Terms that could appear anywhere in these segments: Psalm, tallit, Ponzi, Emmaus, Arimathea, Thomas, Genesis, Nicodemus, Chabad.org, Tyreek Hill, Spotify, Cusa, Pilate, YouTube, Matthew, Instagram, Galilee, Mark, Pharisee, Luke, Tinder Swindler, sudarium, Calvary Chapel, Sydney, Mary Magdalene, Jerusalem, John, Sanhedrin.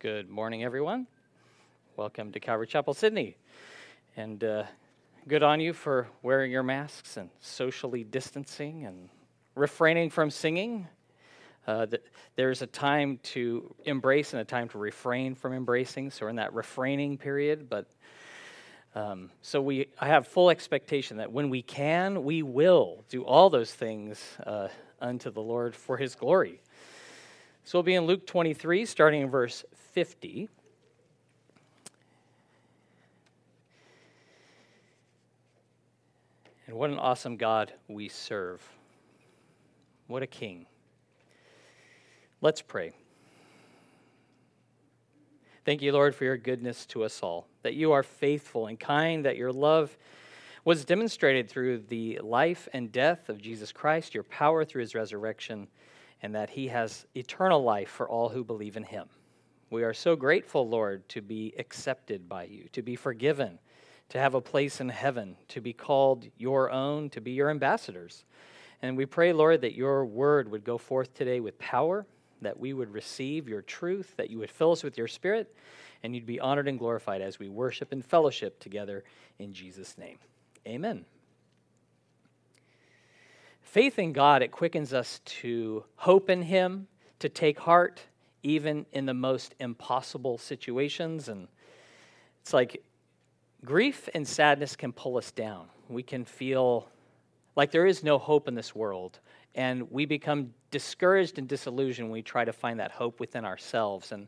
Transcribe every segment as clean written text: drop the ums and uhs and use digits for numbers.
Good morning, everyone. Welcome to Calvary Chapel, Sydney. And good on you for wearing your masks and socially distancing and refraining from singing. There's a time to embrace and a time to refrain from embracing, so we're in that refraining period. But I have full expectation that when we can, we will do all those things unto the Lord for His glory. So we'll be in Luke 23, starting in verse 50. And what an awesome God we serve. What a king. Let's pray. Thank you, Lord, for your goodness to us all, that you are faithful and kind, that your love was demonstrated through the life and death of Jesus Christ, your power through his resurrection, and that he has eternal life for all who believe in him. We are so grateful, Lord, to be accepted by you, to be forgiven, to have a place in heaven, to be called your own, to be your ambassadors. And we pray, Lord, that your word would go forth today with power, that we would receive your truth, that you would fill us with your spirit, and you'd be honored and glorified as we worship and fellowship together in Jesus' name. Amen. Faith in God, it quickens us to hope in him, to take heart, even in the most impossible situations. And it's like grief and sadness can pull us down. We can feel like there is no hope in this world, and we become discouraged and disillusioned when we try to find that hope within ourselves. And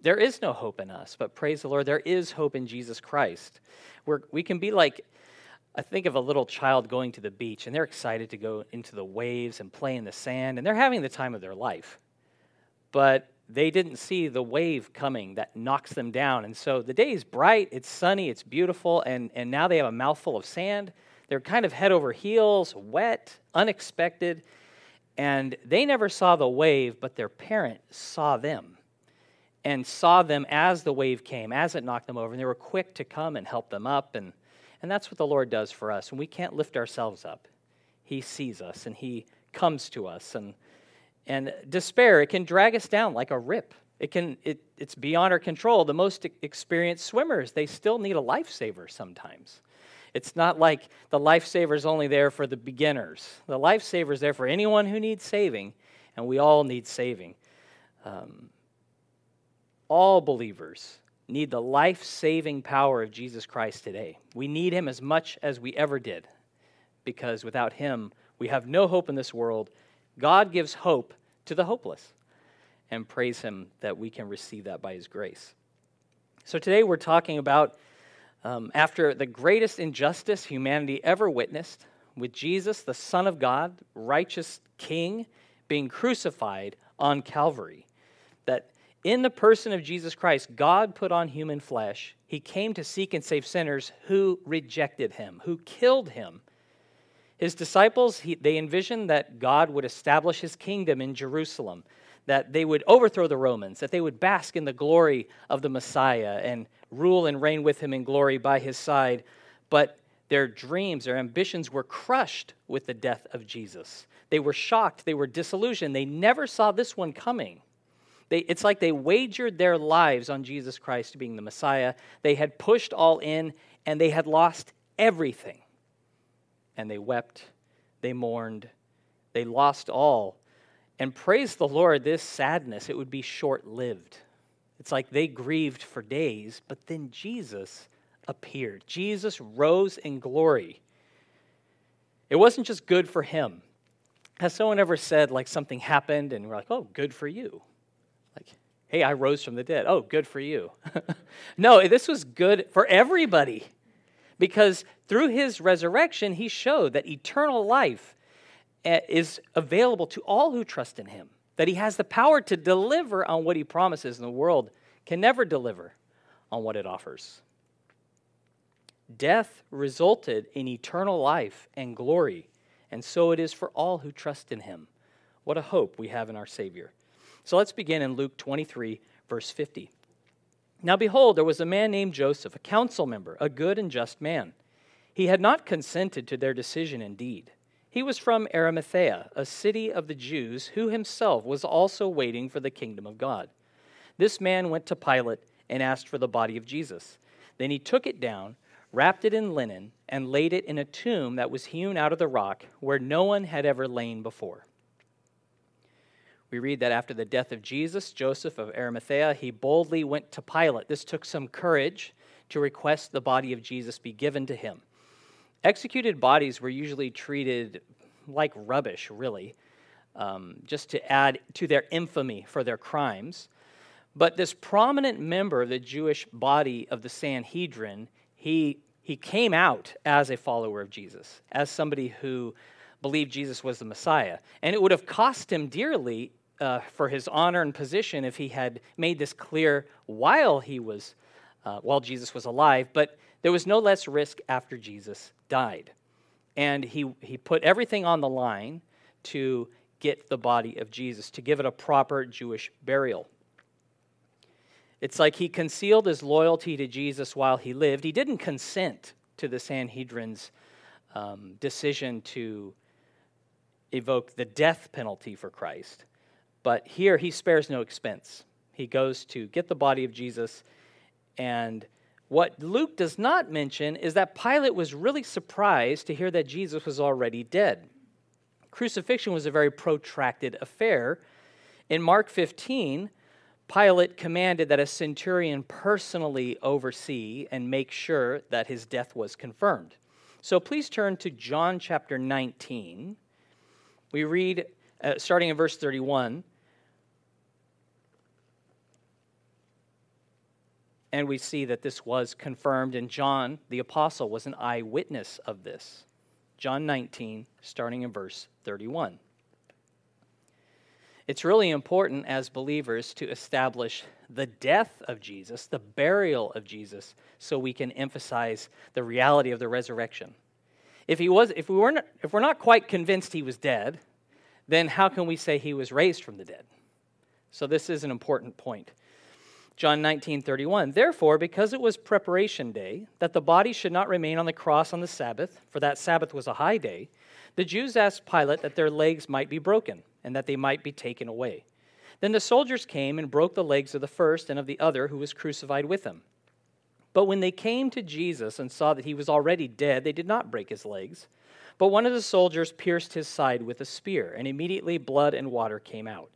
there is no hope in us, but praise the Lord, there is hope in Jesus Christ. We can be like, I think of a little child going to the beach, and they're excited to go into the waves and play in the sand, and they're having the time of their life. But they didn't see the wave coming that knocks them down. And so the day is bright, it's sunny, it's beautiful, and now they have a mouthful of sand. They're kind of head over heels, wet, unexpected, and they never saw the wave, but their parent saw them and saw them as the wave came, as it knocked them over, and they were quick to come and help them up. And that's what the Lord does for us. When we can't lift ourselves up, he sees us and he comes to us. And despair, it can drag us down like a rip. It's beyond our control. The most experienced swimmers, they still need a lifesaver sometimes. It's not like the lifesaver's only there for the beginners. The lifesaver's there for anyone who needs saving, and we all need saving. All believers need the life-saving power of Jesus Christ today. We need him as much as we ever did, because without him, we have no hope in this world. God gives hope to the hopeless, and praise him that we can receive that by his grace. So today we're talking about after the greatest injustice humanity ever witnessed, with Jesus, the Son of God, righteous King, being crucified on Calvary, that in the person of Jesus Christ, God put on human flesh. He came to seek and save sinners who rejected him, who killed him. His disciples, they envisioned that God would establish his kingdom in Jerusalem, that they would overthrow the Romans, that they would bask in the glory of the Messiah and rule and reign with him in glory by his side. But their dreams, their ambitions were crushed with the death of Jesus. They were shocked. They were disillusioned. They never saw this one coming. It's like they wagered their lives on Jesus Christ being the Messiah. They had pushed all in, and they had lost everything. And they wept. They mourned. They lost all. And praise the Lord, this sadness, it would be short-lived. It's like they grieved for days, but then Jesus appeared. Jesus rose in glory. It wasn't just good for him. Has someone ever said, like, something happened, and we're like, oh, good for you? Like, hey, I rose from the dead. Oh, good for you. No, this was good for everybody, because through his resurrection, he showed that eternal life is available to all who trust in him, that he has the power to deliver on what he promises, and the world can never deliver on what it offers. Death resulted in eternal life and glory, and so it is for all who trust in him. What a hope we have in our Savior. So let's begin in Luke 23, verse 50. Now behold, there was a man named Joseph, a council member, a good and just man. He had not consented to their decision indeed. He was from Arimathea, a city of the Jews, who himself was also waiting for the kingdom of God. This man went to Pilate and asked for the body of Jesus. Then he took it down, wrapped it in linen, and laid it in a tomb that was hewn out of the rock where no one had ever lain before. We read that after the death of Jesus, Joseph of Arimathea, he boldly went to Pilate. This took some courage to request the body of Jesus be given to him. Executed bodies were usually treated like rubbish, really, just to add to their infamy for their crimes. But this prominent member of the Jewish body of the Sanhedrin, he came out as a follower of Jesus, as somebody who believed Jesus was the Messiah. And it would have cost him dearly for his honor and position if he had made this clear while Jesus was alive, but there was no less risk after Jesus died. And he put everything on the line to get the body of Jesus, to give it a proper Jewish burial. It's like he concealed his loyalty to Jesus while he lived. He didn't consent to the Sanhedrin's decision to evoke the death penalty for Christ. But here he spares no expense. He goes to get the body of Jesus. And what Luke does not mention is that Pilate was really surprised to hear that Jesus was already dead. Crucifixion was a very protracted affair. In Mark 15, Pilate commanded that a centurion personally oversee and make sure that his death was confirmed. So please turn to John chapter 19. We read, starting in verse 31, and we see that this was confirmed, and John, the apostle, was an eyewitness of this. John 19, starting in verse 31. It's really important as believers to establish the death of Jesus, the burial of Jesus, so we can emphasize the reality of the resurrection. If we're not quite convinced he was dead, then how can we say he was raised from the dead? So this is an important point. John 19:31. Therefore, because it was preparation day, that the body should not remain on the cross on the Sabbath, for that Sabbath was a high day, the Jews asked Pilate that their legs might be broken and that they might be taken away. Then the soldiers came and broke the legs of the first and of the other who was crucified with him. But when they came to Jesus and saw that he was already dead, they did not break his legs. But one of the soldiers pierced his side with a spear, and immediately blood and water came out.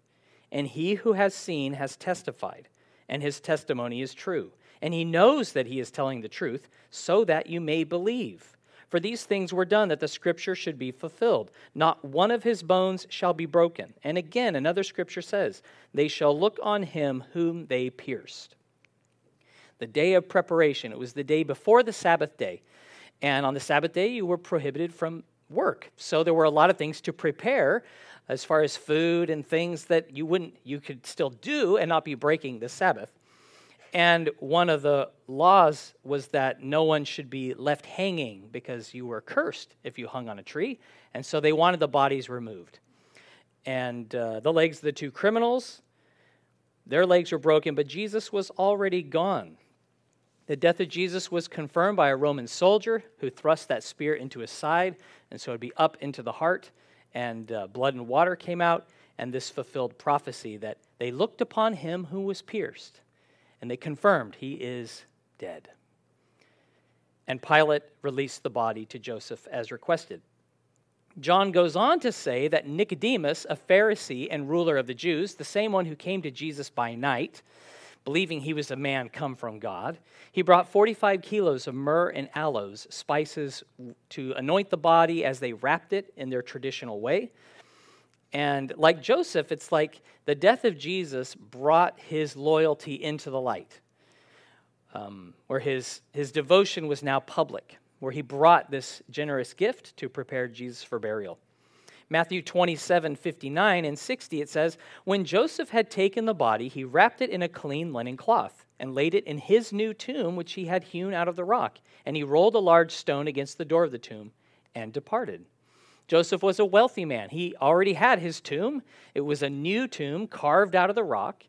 And he who has seen has testified, and his testimony is true. And he knows that he is telling the truth, so that you may believe. For these things were done that the scripture should be fulfilled. Not one of his bones shall be broken. And again, another scripture says, they shall look on him whom they pierced. The day of preparation, it was the day before the Sabbath day. And on the Sabbath day, you were prohibited from work. So there were a lot of things to prepare as far as food and things that you could still do and not be breaking the Sabbath. And one of the laws was that no one should be left hanging because you were cursed if you hung on a tree. And so they wanted the bodies removed. And the legs of the two criminals, their legs were broken, but Jesus was already gone. The death of Jesus was confirmed by a Roman soldier who thrust that spear into his side, and so it would be up into the heart, and blood and water came out, and this fulfilled prophecy that they looked upon him who was pierced. And they confirmed he is dead. And Pilate released the body to Joseph as requested. John goes on to say that Nicodemus, a Pharisee and ruler of the Jews, the same one who came to Jesus by night, believing he was a man come from God, he brought 45 kilos of myrrh and aloes, spices to anoint the body as they wrapped it in their traditional way. And like Joseph, it's like the death of Jesus brought his loyalty into the light, where his devotion was now public, where he brought this generous gift to prepare Jesus for burial. Matthew 27:59 and 60, it says, when Joseph had taken the body, he wrapped it in a clean linen cloth and laid it in his new tomb, which he had hewn out of the rock. And he rolled a large stone against the door of the tomb and departed. Joseph was a wealthy man. He already had his tomb. It was a new tomb carved out of the rock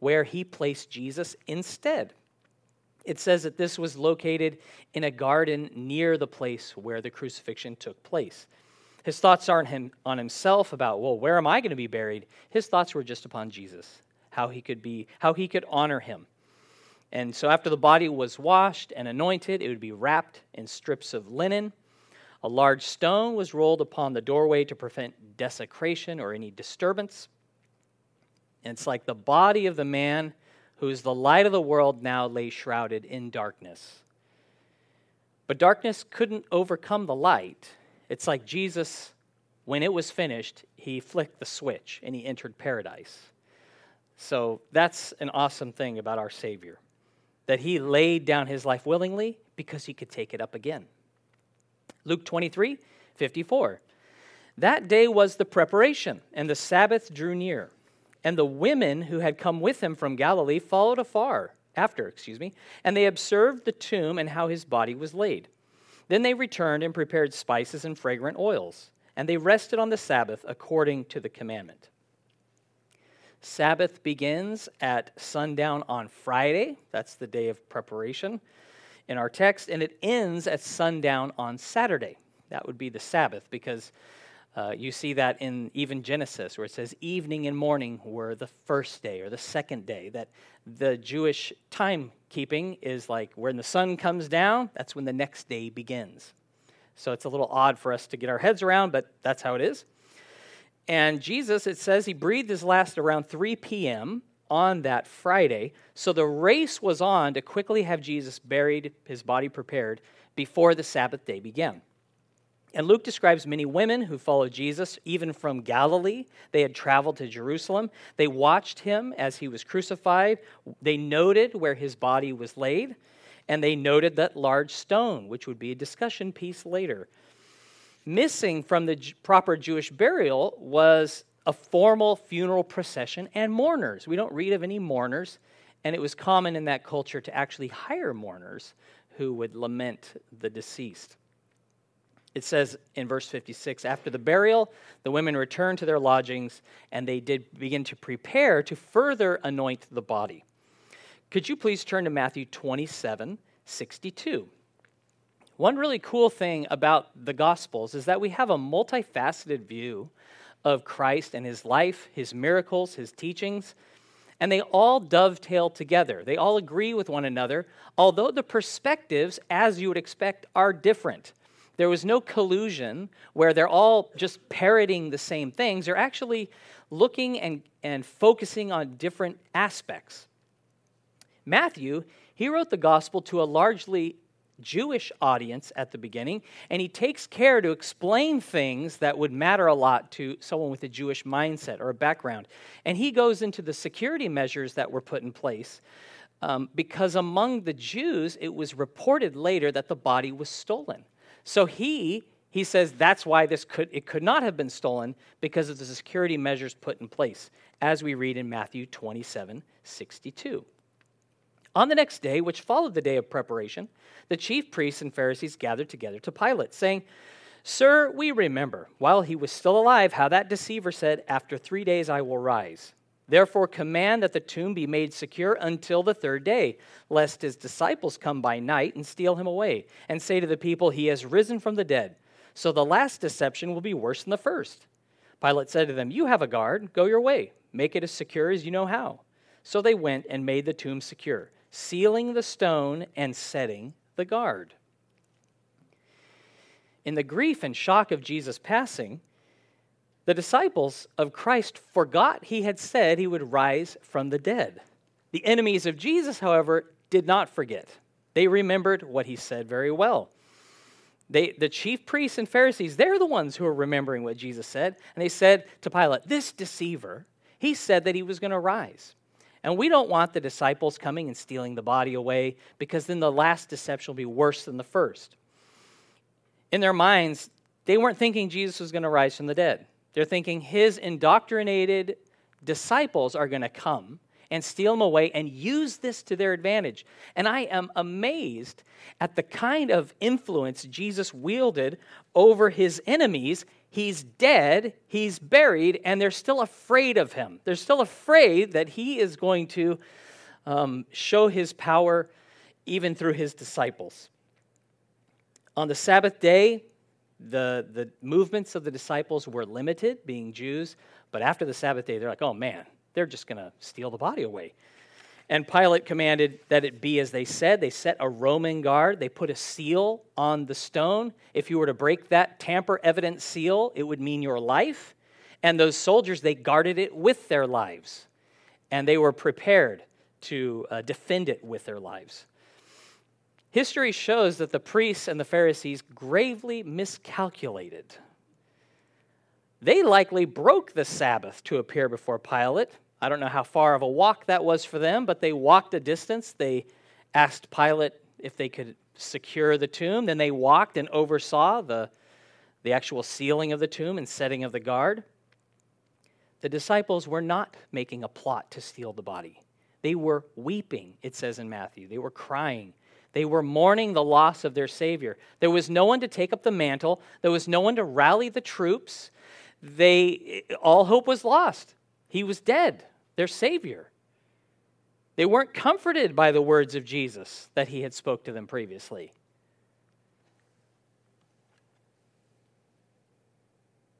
where he placed Jesus instead. It says that this was located in a garden near the place where the crucifixion took place. His thoughts aren't on himself about, well, where am I going to be buried? His thoughts were just upon Jesus, how he could honor him. And so after the body was washed and anointed, it would be wrapped in strips of linen. A large stone was rolled upon the doorway to prevent desecration or any disturbance. And it's like the body of the man who is the light of the world now lay shrouded in darkness. But darkness couldn't overcome the light. It's like Jesus, when it was finished, he flicked the switch and he entered paradise. So that's an awesome thing about our Savior, that he laid down his life willingly because he could take it up again. Luke 23:54. That day was the preparation, and the Sabbath drew near. And the women who had come with him from Galilee followed after, and they observed the tomb and how his body was laid. Then they returned and prepared spices and fragrant oils, and they rested on the Sabbath according to the commandment. Sabbath begins at sundown on Friday. That's the day of preparation in our text. And it ends at sundown on Saturday. That would be the Sabbath, because you see that in even Genesis, where it says evening and morning were the first day or the second day. That the Jewish timekeeping is like when the sun comes down, that's when the next day begins. So it's a little odd for us to get our heads around, but that's how it is. And Jesus, it says, he breathed his last around 3 p.m. on that Friday. So the race was on to quickly have Jesus buried, his body prepared, before the Sabbath day began. And Luke describes many women who followed Jesus, even from Galilee. They had traveled to Jerusalem. They watched him as he was crucified. They noted where his body was laid. And they noted that large stone, which would be a discussion piece later. Missing from the proper Jewish burial was a formal funeral procession and mourners. We don't read of any mourners, and it was common in that culture to actually hire mourners who would lament the deceased. It says in verse 56, after the burial, the women returned to their lodgings, and they did begin to prepare to further anoint the body. Could you please turn to Matthew 27:62? One really cool thing about the Gospels is that we have a multifaceted view of Christ and his life, his miracles, his teachings, and they all dovetail together. They all agree with one another, although the perspectives, as you would expect, are different. There was no collusion where they're all just parroting the same things. They're actually looking and focusing on different aspects. Matthew, he wrote the Gospel to a largely Jewish audience at the beginning, and he takes care to explain things that would matter a lot to someone with a Jewish mindset or a background. And he goes into the security measures that were put in place because among the Jews, it was reported later that the body was stolen. So he says that's why it could not have been stolen, because of the security measures put in place, as we read in Matthew 27:62. On the next day, which followed the day of preparation, the chief priests and Pharisees gathered together to Pilate, saying, "Sir, we remember, while he was still alive, how that deceiver said, 'After 3 days I will rise.' Therefore command that the tomb be made secure until the 3rd day, lest his disciples come by night and steal him away, and say to the people, 'He has risen from the dead.' So the last deception will be worse than the first." Pilate said to them, "You have a guard, go your way, make it as secure as you know how." So they went and made the tomb secure, sealing the stone and setting the guard. In the grief and shock of Jesus' passing, the disciples of Christ forgot he had said he would rise from the dead. The enemies of Jesus, however, did not forget. They remembered what he said very well. The chief priests and Pharisees, they're the ones who are remembering what Jesus said. And they said to Pilate, "This deceiver, he said that he was going to rise. And we don't want the disciples coming and stealing the body away, because then the last deception will be worse than the first." In their minds, they weren't thinking Jesus was going to rise from the dead. They're thinking his indoctrinated disciples are going to come and steal him away and use this to their advantage. And I am amazed at the kind of influence Jesus wielded over his enemies. He's dead, he's buried, and they're still afraid of him. They're still afraid that he is going to show his power even through his disciples. On the Sabbath day, the movements of the disciples were limited, being Jews, but after the Sabbath day, they're like, "Oh man, They're just going to steal the body away. And Pilate commanded that it be as they said. They set a Roman guard. They put a seal on the stone. If you were to break that tamper-evident seal, it would mean your life. And those soldiers, they guarded it with their lives. And they were prepared to defend it with their lives. History shows that the priests and the Pharisees gravely miscalculated. They likely broke the Sabbath to appear before Pilate. I don't know how far of a walk that was for them, but they walked a distance. They asked Pilate if they could secure the tomb. Then they walked and oversaw the actual sealing of the tomb and setting of the guard. The disciples were not making a plot to steal the body. They were weeping, it says in Matthew. They were crying. They were mourning the loss of their Savior. There was no one to take up the mantle. There was no one to rally the troops. All hope was lost. He was dead, their Savior. They weren't comforted by the words of Jesus that he had spoke to them previously.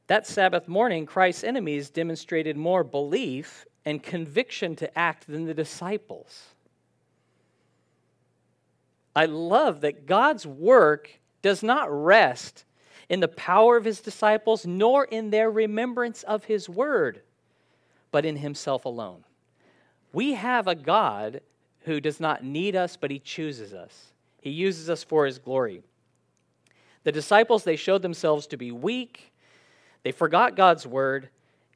That Sabbath morning, Christ's enemies demonstrated more belief and conviction to act than the disciples. I love that God's work does not rest in the power of his disciples, nor in their remembrance of his word, but in himself alone. We have a God who does not need us, but he chooses us. He uses us for his glory. The disciples, they showed themselves to be weak. They forgot God's word,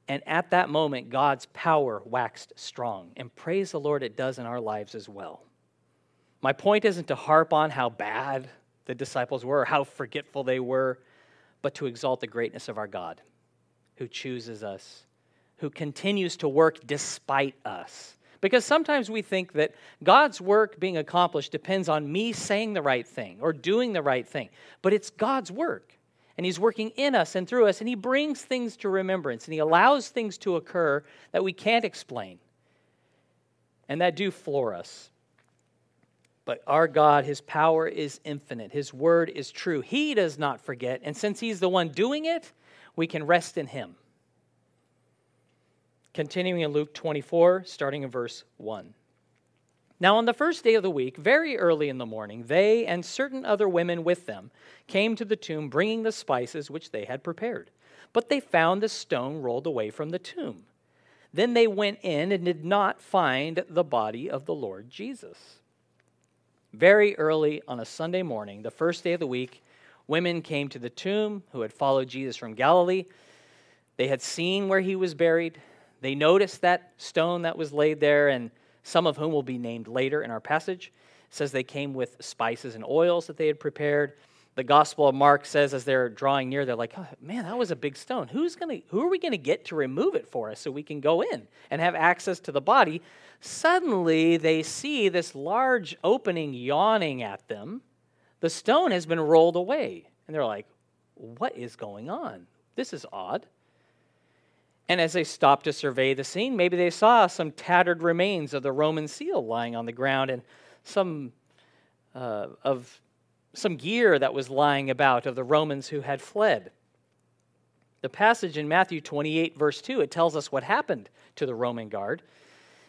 and at that moment, God's power waxed strong. And praise the Lord, it does in our lives as well. My point isn't to harp on how bad the disciples were, or how forgetful they were, but to exalt the greatness of our God, who chooses us, who continues to work despite us. Because sometimes we think that God's work being accomplished depends on me saying the right thing or doing the right thing, but it's God's work. And he's working in us and through us, and he brings things to remembrance, and he allows things to occur that we can't explain. And that do floor us. But our God, his power is infinite. His word is true. He does not forget, and since he's the one doing it, we can rest in him. Continuing in Luke 24, starting in verse 1. Now on the first day of the week, very early in the morning, they and certain other women with them came to the tomb bringing the spices which they had prepared. But they found the stone rolled away from the tomb. Then they went in and did not find the body of the Lord Jesus. Very early on a Sunday morning, the first day of the week, women came to the tomb who had followed Jesus from Galilee. They had seen where he was buried. They noticed that stone that was laid there, and some of whom will be named later in our passage. It says they came with spices and oils that they had prepared. The Gospel of Mark says as they're drawing near, they're like, oh, man, that was a big stone. Who are we going to get to remove it for us so we can go in and have access to the body? Suddenly, they see this large opening yawning at them. The stone has been rolled away. And they're like, what is going on? This is odd. And as they stopped to survey the scene, maybe they saw some tattered remains of the Roman seal lying on the ground and some gear that was lying about of the Romans who had fled. The passage in Matthew 28, verse 2, it tells us what happened to the Roman guard.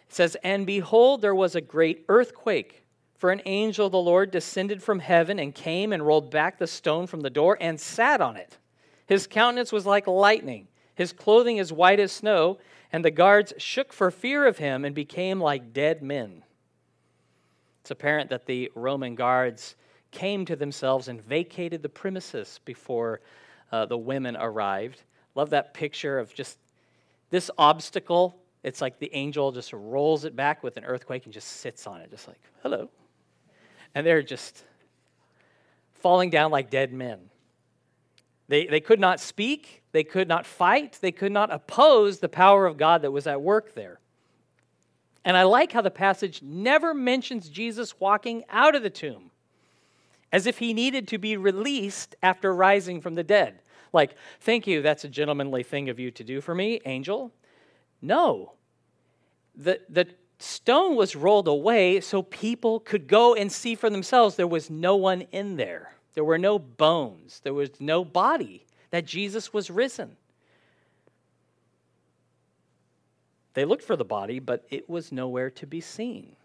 It says, "And behold, there was a great earthquake, for an angel of the Lord descended from heaven and came and rolled back the stone from the door and sat on it. His countenance was like lightning. His clothing is white as snow, and the guards shook for fear of him and became like dead men." It's apparent that the Roman guards came to themselves and vacated the premises before the women arrived. Love that picture of just this obstacle. It's like the angel just rolls it back with an earthquake and just sits on it, just like, hello. And they're just falling down like dead men. They could not speak, they could not fight, they could not oppose the power of God that was at work there. And I like how the passage never mentions Jesus walking out of the tomb, as if he needed to be released after rising from the dead. Like, thank you, that's a gentlemanly thing of you to do for me, angel. No. The stone was rolled away so people could go and see for themselves. There was no one in there. There were no bones. There was no body, that Jesus was risen. They looked for the body, but it was nowhere to be seen.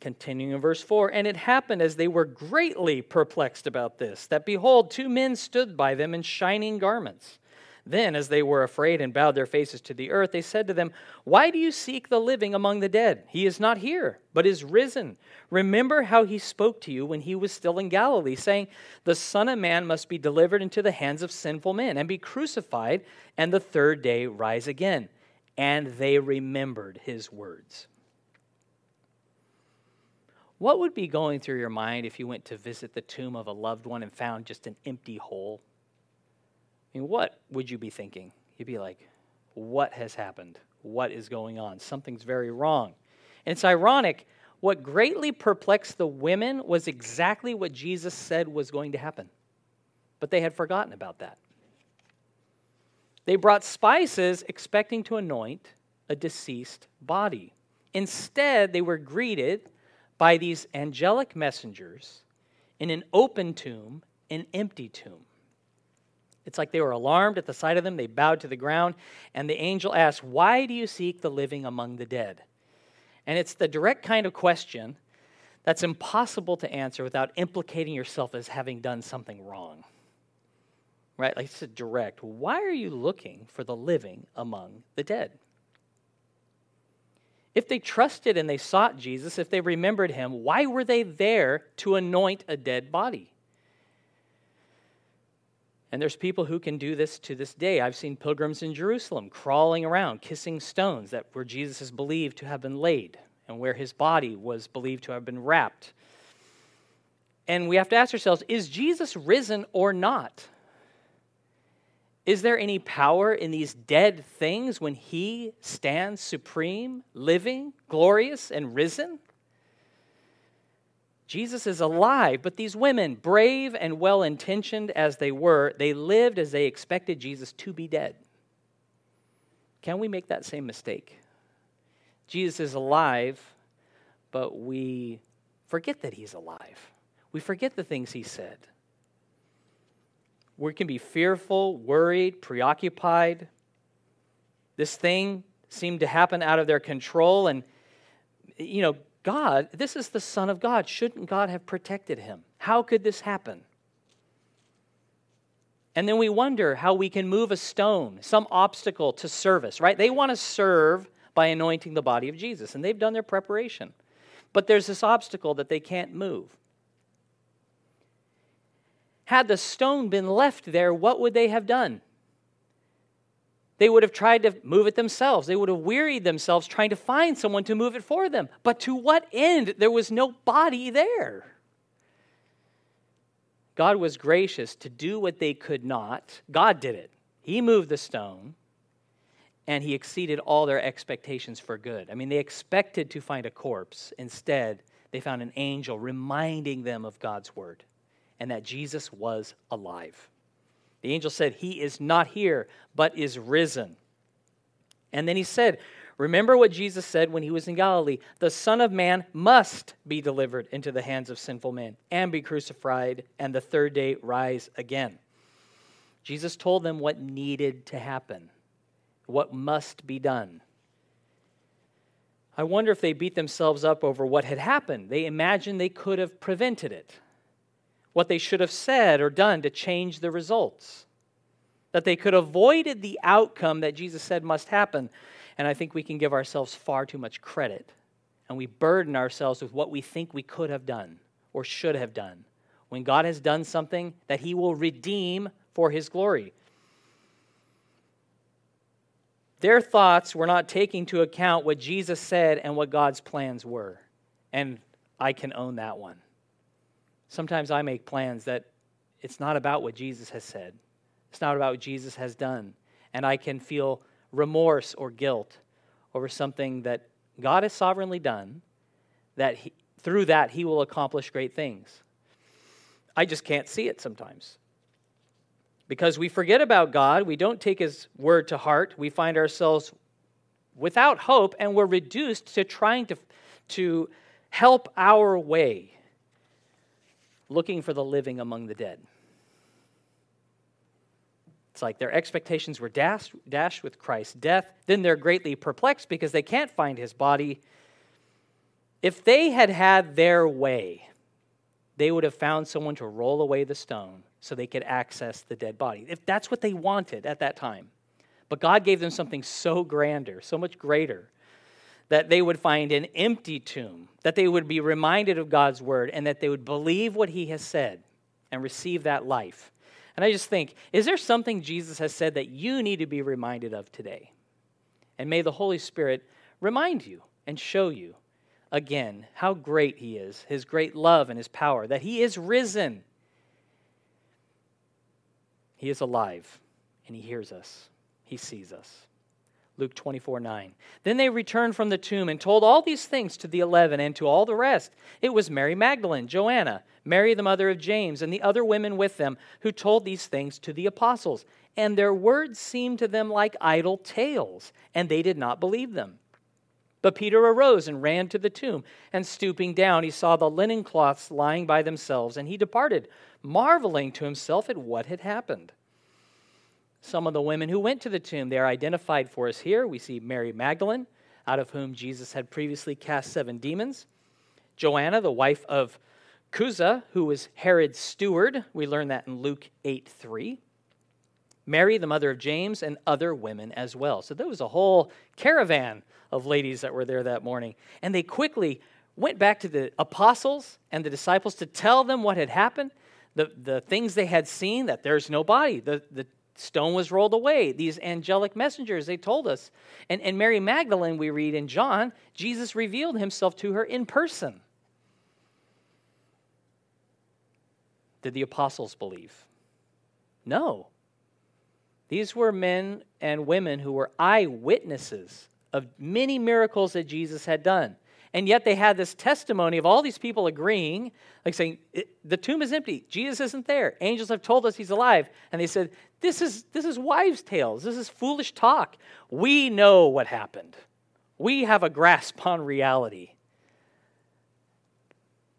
Continuing in verse 4, and it happened as they were greatly perplexed about this, that behold, two men stood by them in shining garments. Then, as they were afraid and bowed their faces to the earth, they said to them, why do you seek the living among the dead? He is not here, but is risen. Remember how he spoke to you when he was still in Galilee, saying, the Son of Man must be delivered into the hands of sinful men and be crucified, and the third day rise again. And they remembered his words. What would be going through your mind if you went to visit the tomb of a loved one and found just an empty hole? And what would you be thinking? You'd be like, what has happened? What is going on? Something's very wrong. And it's ironic, what greatly perplexed the women was exactly what Jesus said was going to happen. But they had forgotten about that. They brought spices expecting to anoint a deceased body. Instead, they were greeted by these angelic messengers in an open tomb, an empty tomb. It's like they were alarmed at the sight of them. They bowed to the ground, and the angel asked, why do you seek the living among the dead? And it's the direct kind of question that's impossible to answer without implicating yourself as having done something wrong. Right? Like it's a direct, why are you looking for the living among the dead? If they trusted and they sought Jesus, if they remembered him, why were they there to anoint a dead body? And there's people who can do this to this day. I've seen pilgrims in Jerusalem crawling around, kissing stones that where Jesus is believed to have been laid and where his body was believed to have been wrapped. And we have to ask ourselves, is Jesus risen or not? Is there any power in these dead things when he stands supreme, living, glorious, and risen? Jesus is alive, but these women, brave and well-intentioned as they were, they lived as they expected Jesus to be dead. Can we make that same mistake? Jesus is alive, but we forget that he's alive. We forget the things he said. We can be fearful, worried, preoccupied. This thing seemed to happen out of their control, and, you know, God, this is the Son of God. Shouldn't God have protected him? How could this happen? And then we wonder how we can move a stone, some obstacle to service, right? They want to serve by anointing the body of Jesus, and they've done their preparation. But there's this obstacle that they can't move. Had the stone been left there, what would they have done? They would have tried to move it themselves. They would have wearied themselves trying to find someone to move it for them. But to what end? There was no body there. God was gracious to do what they could not. God did it. He moved the stone, and he exceeded all their expectations for good. I mean, they expected to find a corpse. Instead, they found an angel reminding them of God's word and that Jesus was alive. The angel said, he is not here, but is risen. And then he said, remember what Jesus said when he was in Galilee, the Son of Man must be delivered into the hands of sinful men and be crucified, and the third day rise again. Jesus told them what needed to happen, what must be done. I wonder if they beat themselves up over what had happened. They imagined they could have prevented it. What they should have said or done to change the results, that they could have avoided the outcome that Jesus said must happen. And I think we can give ourselves far too much credit, and we burden ourselves with what we think we could have done or should have done when God has done something that he will redeem for his glory. Their thoughts were not taking into account what Jesus said and what God's plans were, and I can own that one. Sometimes I make plans that it's not about what Jesus has said. It's not about what Jesus has done. And I can feel remorse or guilt over something that God has sovereignly done, that through that he will accomplish great things. I just can't see it sometimes. Because we forget about God, we don't take his word to heart, we find ourselves without hope, and we're reduced to trying to help our way. Looking for the living among the dead. It's like their expectations were dashed with Christ's death. Then they're greatly perplexed because they can't find his body. If they had had their way, they would have found someone to roll away the stone so they could access the dead body, if that's what they wanted at that time. But God gave them something so grander, so much greater, that they would find an empty tomb, that they would be reminded of God's word, and that they would believe what he has said and receive that life. And I just think, is there something Jesus has said that you need to be reminded of today? And may the Holy Spirit remind you and show you again how great he is, his great love and his power, that he is risen. He is alive, and he hears us. He sees us. Luke 24:9. Then they returned from the tomb and told all these things to the 11 and to all the rest. It was Mary Magdalene, Joanna, Mary the mother of James, and the other women with them who told these things to the apostles. And their words seemed to them like idle tales, and they did not believe them. But Peter arose and ran to the tomb, and stooping down, he saw the linen cloths lying by themselves, and he departed, marveling to himself at what had happened. Some of the women who went to the tomb, they are identified for us here. We see Mary Magdalene, out of whom Jesus had previously cast 7 demons. Joanna, the wife of Cusa, who was Herod's steward. We learn that in Luke 8:3. Mary, the mother of James, and other women as well. So there was a whole caravan of ladies that were there that morning. And they quickly went back to the apostles and the disciples to tell them what had happened, the things they had seen, that there's no body, the stone was rolled away. These angelic messengers, they told us. And Mary Magdalene, we read in John, Jesus revealed himself to her in person. Did the apostles believe? No. These were men and women who were eyewitnesses of many miracles that Jesus had done. And yet they had this testimony of all these people agreeing, like saying, the tomb is empty. Jesus isn't there. Angels have told us he's alive. And they said, this is wives' tales. This is foolish talk. We know what happened. We have a grasp on reality.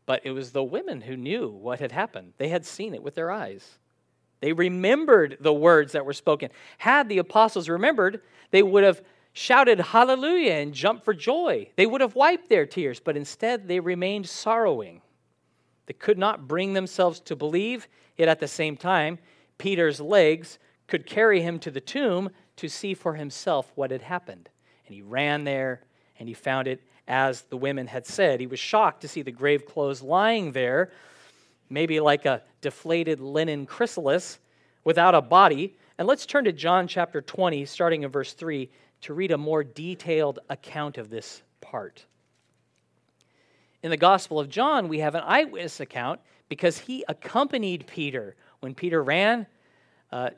But it was the women who knew what had happened. They had seen it with their eyes. They remembered the words that were spoken. Had the apostles remembered, they would have shouted hallelujah and jumped for joy. They would have wiped their tears, but instead they remained sorrowing. They could not bring themselves to believe, yet at the same time, Peter's legs could carry him to the tomb to see for himself what had happened. And he ran there, and he found it as the women had said. He was shocked to see the grave clothes lying there, maybe like a deflated linen chrysalis, without a body. And let's turn to John chapter 20, starting in verse 3, to read a more detailed account of this part. In the Gospel of John, we have an eyewitness account because he accompanied Peter. When Peter ran,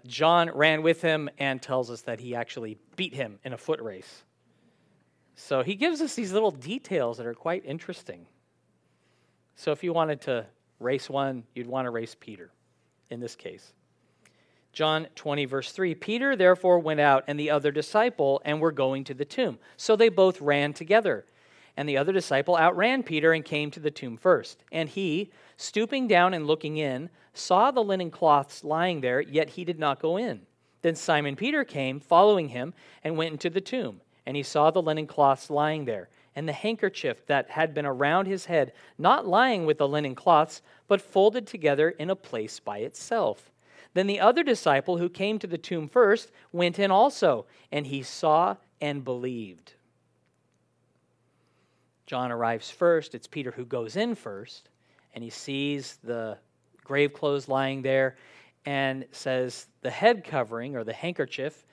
John ran with him and tells us that he actually beat him in a foot race. So he gives us these little details that are quite interesting. So if you wanted to race one, you'd want to race Peter in this case. John 20, verse 3, Peter therefore went out and the other disciple and were going to the tomb. So they both ran together. And the other disciple outran Peter and came to the tomb first. And he, stooping down and looking in, saw the linen cloths lying there, yet he did not go in. Then Simon Peter came, following him, and went into the tomb. And he saw the linen cloths lying there, and the handkerchief that had been around his head, not lying with the linen cloths, but folded together in a place by itself. Then the other disciple who came to the tomb first went in also, and he saw and believed. John arrives first. It's Peter who goes in first, and he sees the grave clothes lying there and says the head covering or the handkerchief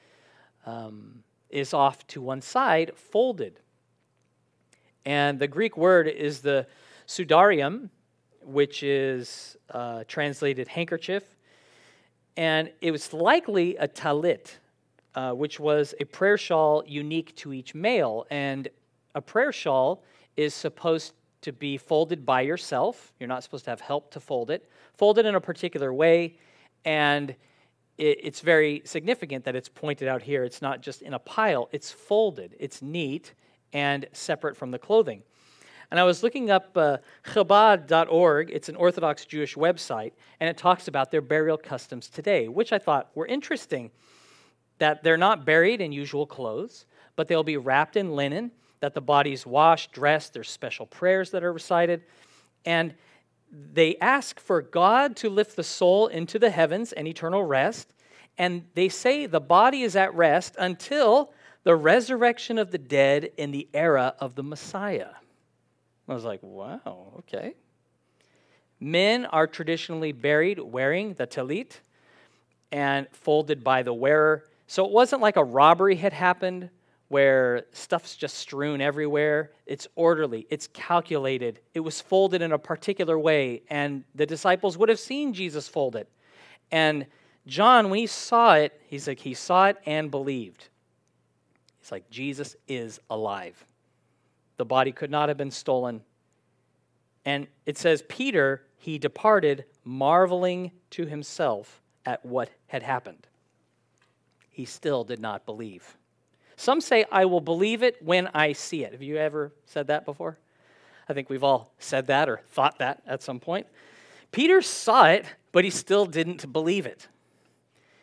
is off to one side, folded. And the Greek word is the sudarium, which is translated handkerchief. And it was likely a talit, which was a prayer shawl unique to each male. And a prayer shawl is supposed to be folded by yourself. You're not supposed to have help to fold it. Folded in a particular way. And it's very significant that it's pointed out here. It's not just in a pile. It's folded. It's neat and separate from the clothing. And I was looking up Chabad.org. It's an Orthodox Jewish website, and it talks about their burial customs today, which I thought were interesting, that they're not buried in usual clothes, but they'll be wrapped in linen, that the body's washed, dressed, there's special prayers that are recited, and they ask for God to lift the soul into the heavens and eternal rest, and they say the body is at rest until the resurrection of the dead in the era of the Messiah. I was like, wow, okay. Men are traditionally buried wearing the tallit and folded by the wearer. So it wasn't like a robbery had happened where stuff's just strewn everywhere. It's orderly. It's calculated. It was folded in a particular way, and the disciples would have seen Jesus fold it. And John, when he saw it, he's like, he saw it and believed. It's like, Jesus is alive. The body could not have been stolen. And it says, Peter, he departed, marveling to himself at what had happened. He still did not believe. Some say, I will believe it when I see it. Have you ever said that before? I think we've all said that or thought that at some point. Peter saw it, but he still didn't believe it.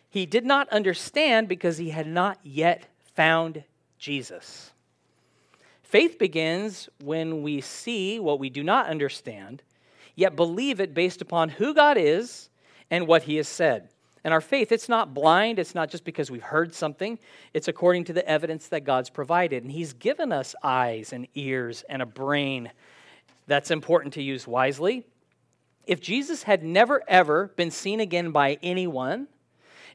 He did not understand because he had not yet found Jesus. Faith begins when we see what we do not understand, yet believe it based upon who God is and what he has said. And our faith, it's not blind. It's not just because we've heard something. It's according to the evidence that God's provided. And he's given us eyes and ears and a brain that's important to use wisely. If Jesus had never, ever been seen again by anyone,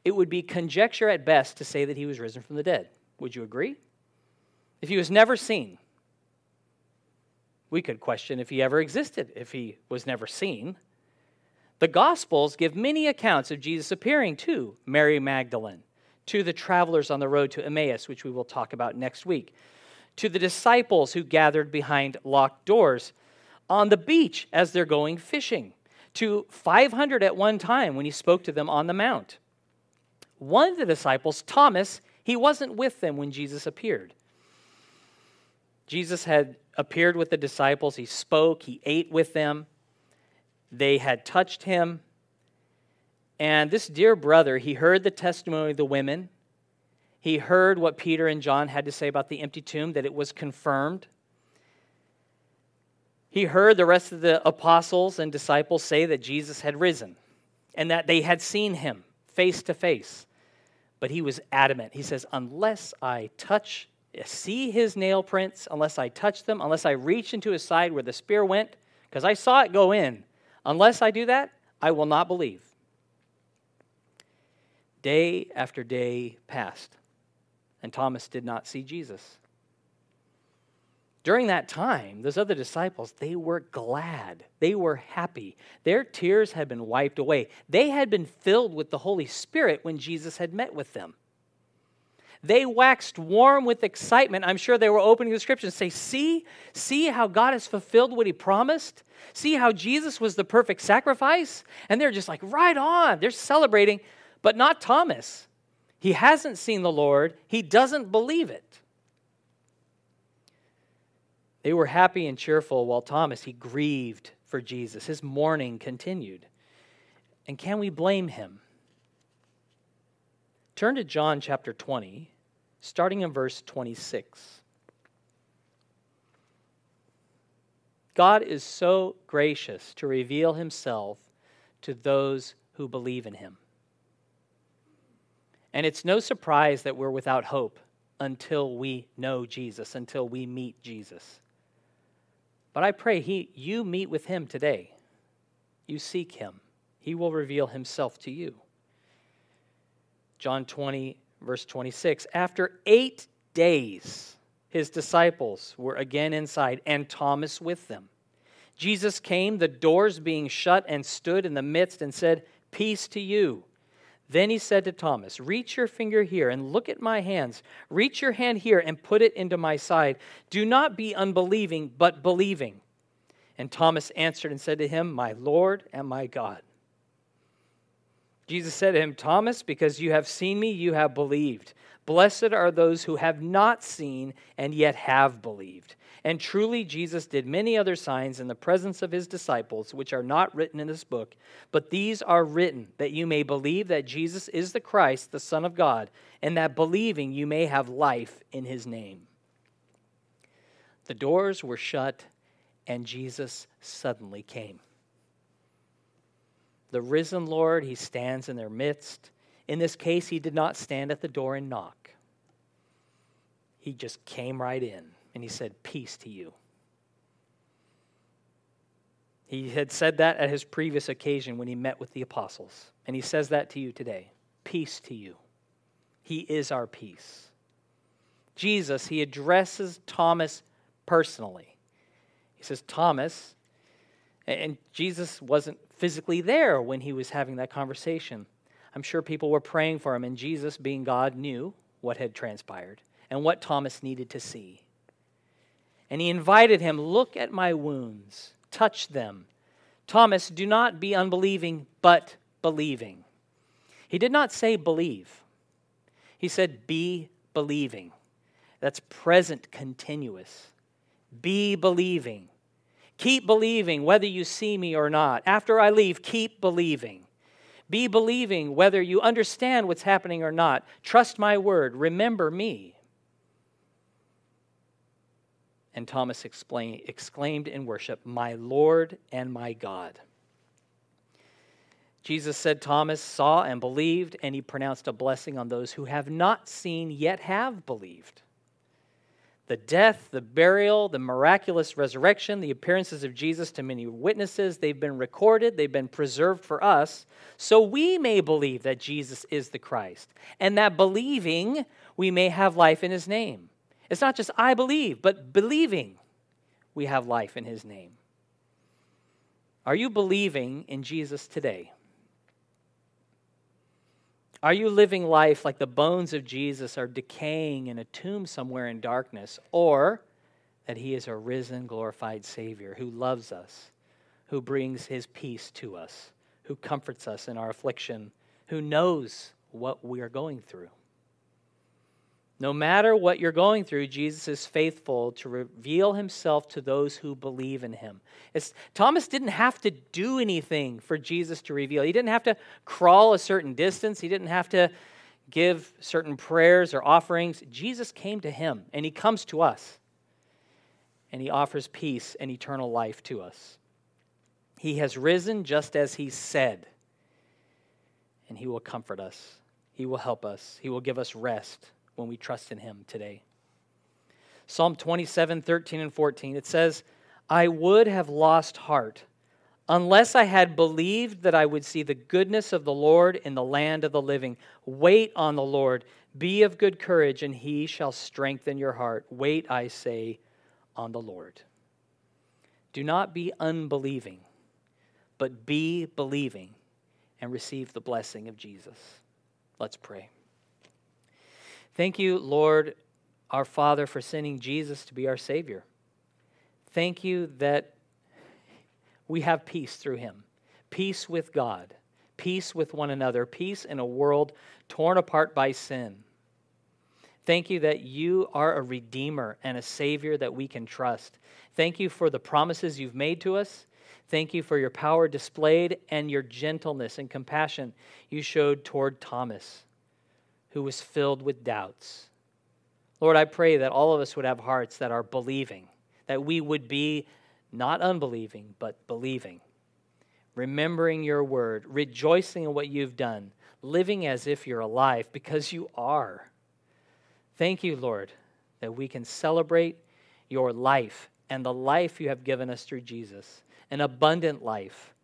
it would be conjecture at best to say that he was risen from the dead. Would you agree? If he was never seen, we could question if he ever existed, if he was never seen. The Gospels give many accounts of Jesus appearing to Mary Magdalene, to the travelers on the road to Emmaus, which we will talk about next week, to the disciples who gathered behind locked doors, on the beach as they're going fishing, to 500 at one time when he spoke to them on the mount. One of the disciples, Thomas, he wasn't with them when Jesus appeared. Jesus had appeared with the disciples. He spoke. He ate with them. They had touched him. And this dear brother, he heard the testimony of the women. He heard what Peter and John had to say about the empty tomb, that it was confirmed. He heard the rest of the apostles and disciples say that Jesus had risen and that they had seen him face to face. But he was adamant. He says, unless I touch, see his nail prints, unless I touch them, unless I reach into his side where the spear went, because I saw it go in, unless I do that, I will not believe. Day after day passed, and Thomas did not see Jesus. During that time, those other disciples, they were glad. They were happy. Their tears had been wiped away. They had been filled with the Holy Spirit when Jesus had met with them. They waxed warm with excitement. I'm sure they were opening the Scriptures and say, see how God has fulfilled what he promised? See how Jesus was the perfect sacrifice? And they're just like, right on. They're celebrating, but not Thomas. He hasn't seen the Lord. He doesn't believe it. They were happy and cheerful while Thomas, he grieved for Jesus. His mourning continued. And can we blame him? Turn to John chapter 20, starting in verse 26. God is so gracious to reveal himself to those who believe in him. And it's no surprise that we're without hope until we know Jesus, until we meet Jesus. But I pray you meet with him today. You seek him. He will reveal himself to you. John 20, verse 26, after 8 days, his disciples were again inside, and Thomas with them. Jesus came, the doors being shut, and stood in the midst and said, peace to you. Then he said to Thomas, reach your finger here and look at my hands. Reach your hand here and put it into my side. Do not be unbelieving, but believing. And Thomas answered and said to him, my Lord and my God. Jesus said to him, "Thomas, because you have seen me, you have believed. Blessed are those who have not seen and yet have believed." And truly Jesus did many other signs in the presence of his disciples, which are not written in this book, but these are written that you may believe that Jesus is the Christ, the Son of God, and that believing you may have life in his name. The doors were shut, and Jesus suddenly came. The risen Lord, he stands in their midst. In this case, he did not stand at the door and knock. He just came right in, and he said, "Peace to you." He had said that at his previous occasion when he met with the apostles, and he says that to you today. Peace to you. He is our peace. Jesus, he addresses Thomas personally. He says, "Thomas," and Jesus wasn't physically there when he was having that conversation. I'm sure people were praying for him, and Jesus, being God, knew what had transpired and what Thomas needed to see. And he invited him, "Look at my wounds, touch them. Thomas, do not be unbelieving, but believing." He did not say believe. He said be believing. That's present continuous. Be believing. Keep believing whether you see me or not. After I leave, keep believing. Be believing whether you understand what's happening or not. Trust my word. Remember me. And Thomas exclaimed in worship, "My Lord and my God." Jesus said Thomas saw and believed, and he pronounced a blessing on those who have not seen yet have believed. The death, the burial, the miraculous resurrection, the appearances of Jesus to many witnesses, they've been recorded, they've been preserved for us, so we may believe that Jesus is the Christ, and that believing we may have life in his name. It's not just I believe, but believing we have life in his name. Are you believing in Jesus today? Are you living life like the bones of Jesus are decaying in a tomb somewhere in darkness, or that he is a risen, glorified Savior who loves us, who brings his peace to us, who comforts us in our affliction, who knows what we are going through? No matter what you're going through, Jesus is faithful to reveal himself to those who believe in him. Thomas didn't have to do anything for Jesus to reveal. He didn't have to crawl a certain distance. He didn't have to give certain prayers or offerings. Jesus came to him, and he comes to us, and he offers peace and eternal life to us. He has risen just as he said, and he will comfort us. He will help us. He will give us rest when we trust in him today. Psalm 27, 13 and 14, it says, "I would have lost heart unless I had believed that I would see the goodness of the Lord in the land of the living. Wait on the Lord, be of good courage, and he shall strengthen your heart. Wait, I say, on the Lord." Do not be unbelieving, but be believing and receive the blessing of Jesus. Let's pray. Thank you, Lord, our Father, for sending Jesus to be our Savior. Thank you that we have peace through him, peace with God, peace with one another, peace in a world torn apart by sin. Thank you that you are a Redeemer and a Savior that we can trust. Thank you for the promises you've made to us. Thank you for your power displayed and your gentleness and compassion you showed toward Thomas, who was filled with doubts. Lord, I pray that all of us would have hearts that are believing, that we would be not unbelieving, but believing, remembering your word, rejoicing in what you've done, living as if you're alive, because you are. Thank you, Lord, that we can celebrate your life and the life you have given us through Jesus, an abundant life,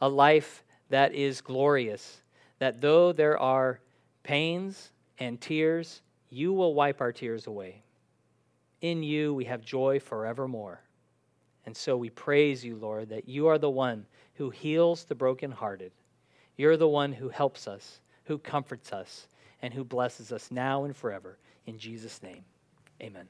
a life that is glorious, that though there are pains and tears, you will wipe our tears away. In you we have joy forevermore. And so we praise you, Lord, that you are the one who heals the brokenhearted. You're the one who helps us, who comforts us, and who blesses us now and forever. In Jesus' name, amen.